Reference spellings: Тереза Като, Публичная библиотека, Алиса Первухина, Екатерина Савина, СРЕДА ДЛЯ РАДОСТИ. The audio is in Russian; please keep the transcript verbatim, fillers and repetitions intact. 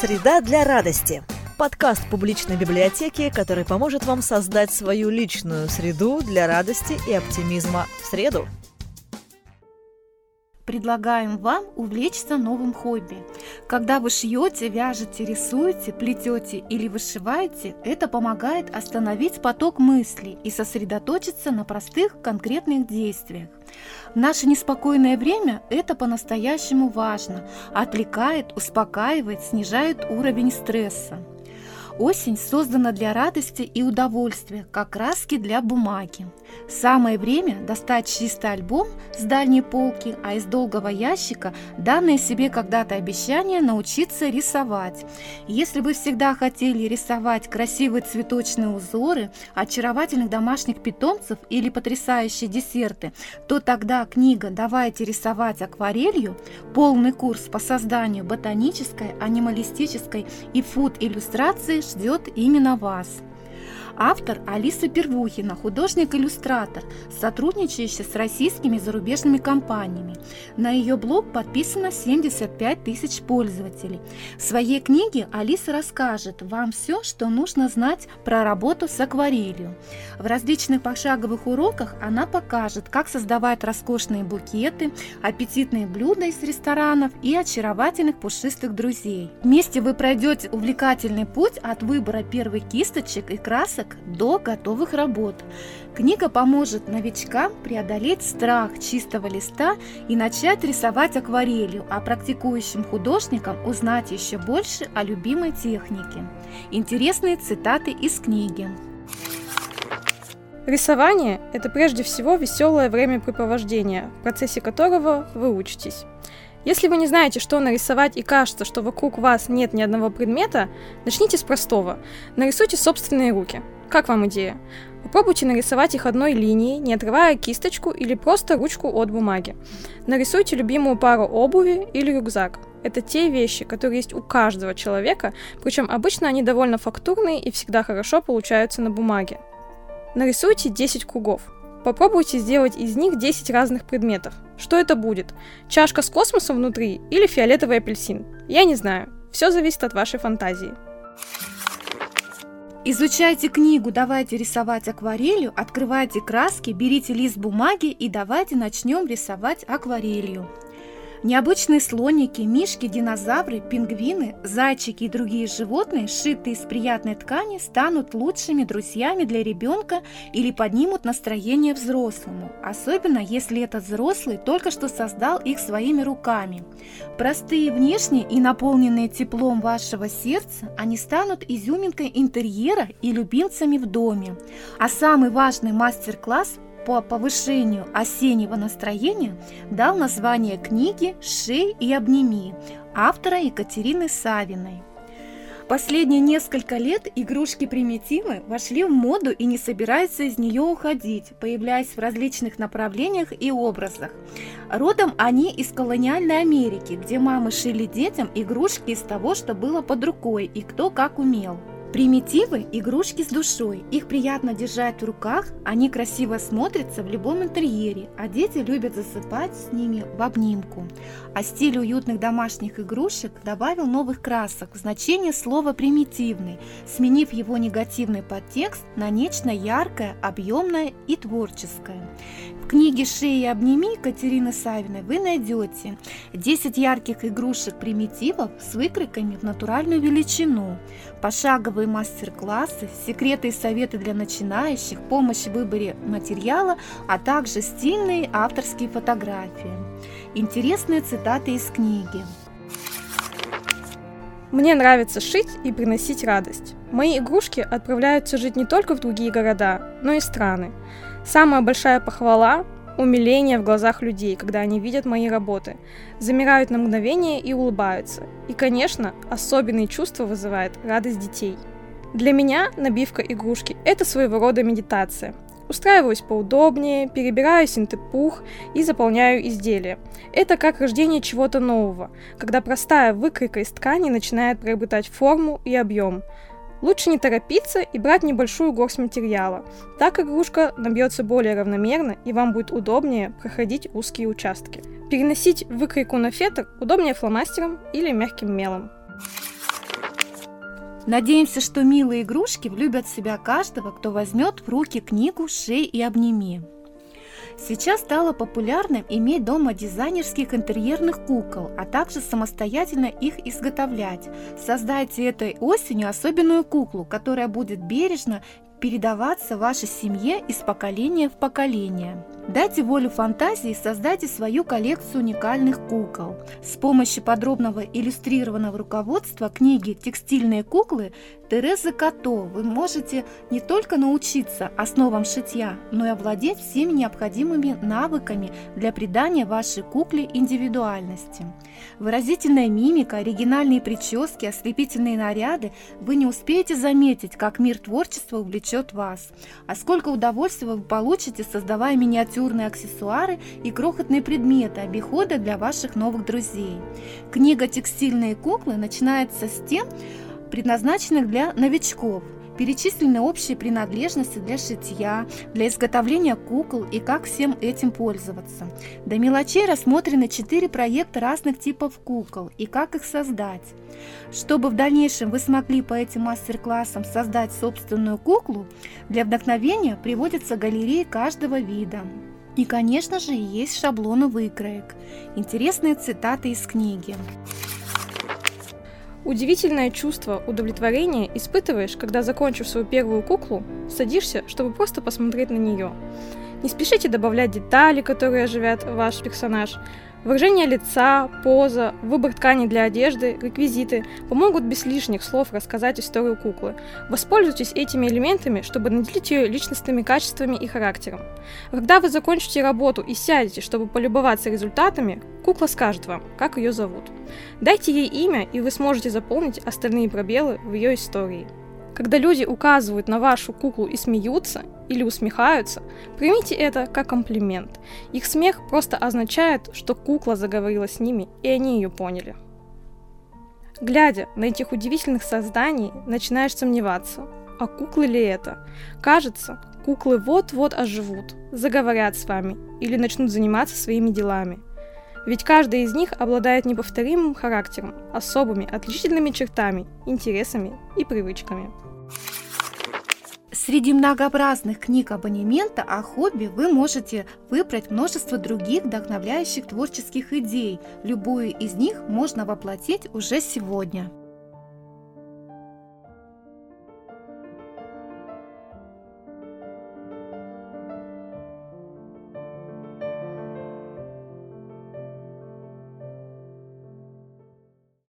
«Среда для радости» – подкаст публичной библиотеки, который поможет вам создать свою личную среду для радости и оптимизма в среду. Предлагаем вам увлечься новым хобби. Когда вы шьете, вяжете, рисуете, плетете или вышиваете, это помогает остановить поток мыслей и сосредоточиться на простых конкретных действиях. В наше неспокойное время это по-настоящему важно, отвлекает, успокаивает, снижает уровень стресса. Осень создана для радости и удовольствия, как краски для бумаги. Самое время достать чистый альбом с дальней полки, а из долгого ящика данное себе когда-то обещание научиться рисовать. Если вы всегда хотели рисовать красивые цветочные узоры, очаровательных домашних питомцев или потрясающие десерты, то тогда книга «Давайте рисовать акварелью. Полный курс по созданию ботанической, анималистической и фуд-иллюстрации» ждет именно вас. Автор Алиса Первухина, художник-иллюстратор, сотрудничающий с российскими и зарубежными компаниями. На ее блог подписано семьдесят пять тысяч пользователей. В своей книге Алиса расскажет вам все, что нужно знать про работу с акварелью. В различных пошаговых уроках она покажет, как создавать роскошные букеты, аппетитные блюда из ресторанов и очаровательных пушистых друзей. Вместе вы пройдете увлекательный путь от выбора первых кисточек и красок до готовых работ. Книга поможет новичкам преодолеть страх чистого листа и начать рисовать акварелью, а практикующим художникам узнать еще больше о любимой технике. Интересные цитаты из книги. Рисование – это прежде всего веселое времяпрепровождение, в процессе которого вы учитесь. Если вы не знаете, что нарисовать, и кажется, что вокруг вас нет ни одного предмета, начните с простого. Нарисуйте собственные руки. Как вам идея? Попробуйте нарисовать их одной линией, не отрывая кисточку или просто ручку от бумаги. Нарисуйте любимую пару обуви или рюкзак. Это те вещи, которые есть у каждого человека, причем обычно они довольно фактурные и всегда хорошо получаются на бумаге. Нарисуйте десять кругов. Попробуйте сделать из них десять разных предметов. Что это будет? Чашка с космосом внутри или фиолетовый апельсин? Я не знаю. Все зависит от вашей фантазии. Изучайте книгу «Давайте рисовать акварелью», открывайте краски, берите лист бумаги и давайте начнем рисовать акварелью. Необычные слоники, мишки, динозавры, пингвины, зайчики и другие животные, сшитые из приятной ткани, станут лучшими друзьями для ребенка или поднимут настроение взрослому, особенно если этот взрослый только что создал их своими руками. Простые внешне и наполненные теплом вашего сердца, они станут изюминкой интерьера и любимцами в доме. А самый важный мастер-класс по повышению осеннего настроения дал название книги «Шей и обними» автора Екатерины Савиной. Последние несколько лет игрушки-примитивы вошли в моду и не собираются из нее уходить, появляясь в различных направлениях и образах. Родом они из колониальной Америки, где мамы шили детям игрушки из того, что было под рукой и кто как умел. Примитивы – игрушки с душой, их приятно держать в руках, они красиво смотрятся в любом интерьере, а дети любят засыпать с ними в обнимку. А стиль уютных домашних игрушек добавил новых красок в значение слова «примитивный», сменив его негативный подтекст на нечто яркое, объемное и творческое. В книге «Шей и обними» Екатерины Савиной вы найдете десять ярких игрушек-примитивов с выкройками в натуральную величину, пошаговые мастер-классы, секреты и советы для начинающих, помощь в выборе материала, а также стильные авторские фотографии. Интересные цитаты из книги. Мне нравится шить и приносить радость. Мои игрушки отправляются жить не только в другие города, но и страны. Самая большая похвала – умиление в глазах людей, когда они видят мои работы, замирают на мгновение и улыбаются. И, конечно, особенные чувства вызывает радость детей. Для меня набивка игрушки – это своего рода медитация. Устраиваюсь поудобнее, перебираю синтепух и заполняю изделия. Это как рождение чего-то нового, когда простая выкройка из ткани начинает приобретать форму и объем. Лучше не торопиться и брать небольшую горсть материала. Так игрушка набьется более равномерно, и вам будет удобнее проходить узкие участки. Переносить выкройку на фетр удобнее фломастером или мягким мелом. Надеемся, что милые игрушки влюбят в себя каждого, кто возьмет в руки книгу «Шей и обними». Сейчас стало популярным иметь дома дизайнерских интерьерных кукол, а также самостоятельно их изготовлять. Создайте этой осенью особенную куклу, которая будет бережно передаваться вашей семье из поколения в поколение. Дайте волю фантазии и создайте свою коллекцию уникальных кукол. С помощью подробного иллюстрированного руководства книги «Текстильные куклы» Терезы Като вы можете не только научиться основам шитья, но и овладеть всеми необходимыми навыками для придания вашей кукле индивидуальности. Выразительная мимика, оригинальные прически, ослепительные наряды — вы не успеете заметить, как мир творчества увлечет вас. А сколько удовольствия вы получите, создавая миниатюрные аксессуары и крохотные предметы обихода для ваших новых друзей. Книга «Текстильные куклы» начинается с тем, предназначенных для новичков. Перечислены общие принадлежности для шитья, для изготовления кукол и как всем этим пользоваться. До мелочей рассмотрены четыре проекта разных типов кукол и как их создать. Чтобы в дальнейшем вы смогли по этим мастер-классам создать собственную куклу, для вдохновения приводятся галереи каждого вида. И, конечно же, есть шаблоны выкроек. Интересные цитаты из книги. Удивительное чувство удовлетворения испытываешь, когда, закончив свою первую куклу, садишься, чтобы просто посмотреть на нее. Не спешите добавлять детали, которые оживят ваш персонаж. Выражение лица, поза, выбор ткани для одежды, реквизиты помогут без лишних слов рассказать историю куклы. Воспользуйтесь этими элементами, чтобы наделить ее личностными качествами и характером. Когда вы закончите работу и сядете, чтобы полюбоваться результатами, кукла скажет вам, как ее зовут. Дайте ей имя, и вы сможете заполнить остальные пробелы в ее истории. Когда люди указывают на вашу куклу и смеются, или усмехаются, примите это как комплимент. Их смех просто означает, что кукла заговорила с ними, и они ее поняли. Глядя на этих удивительных созданий, начинаешь сомневаться, а куклы ли это? Кажется, куклы вот-вот оживут, заговорят с вами или начнут заниматься своими делами. Ведь каждая из них обладает неповторимым характером, особыми отличительными чертами, интересами и привычками. Среди многообразных книг абонемента о хобби вы можете выбрать множество других вдохновляющих творческих идей. Любую из них можно воплотить уже сегодня.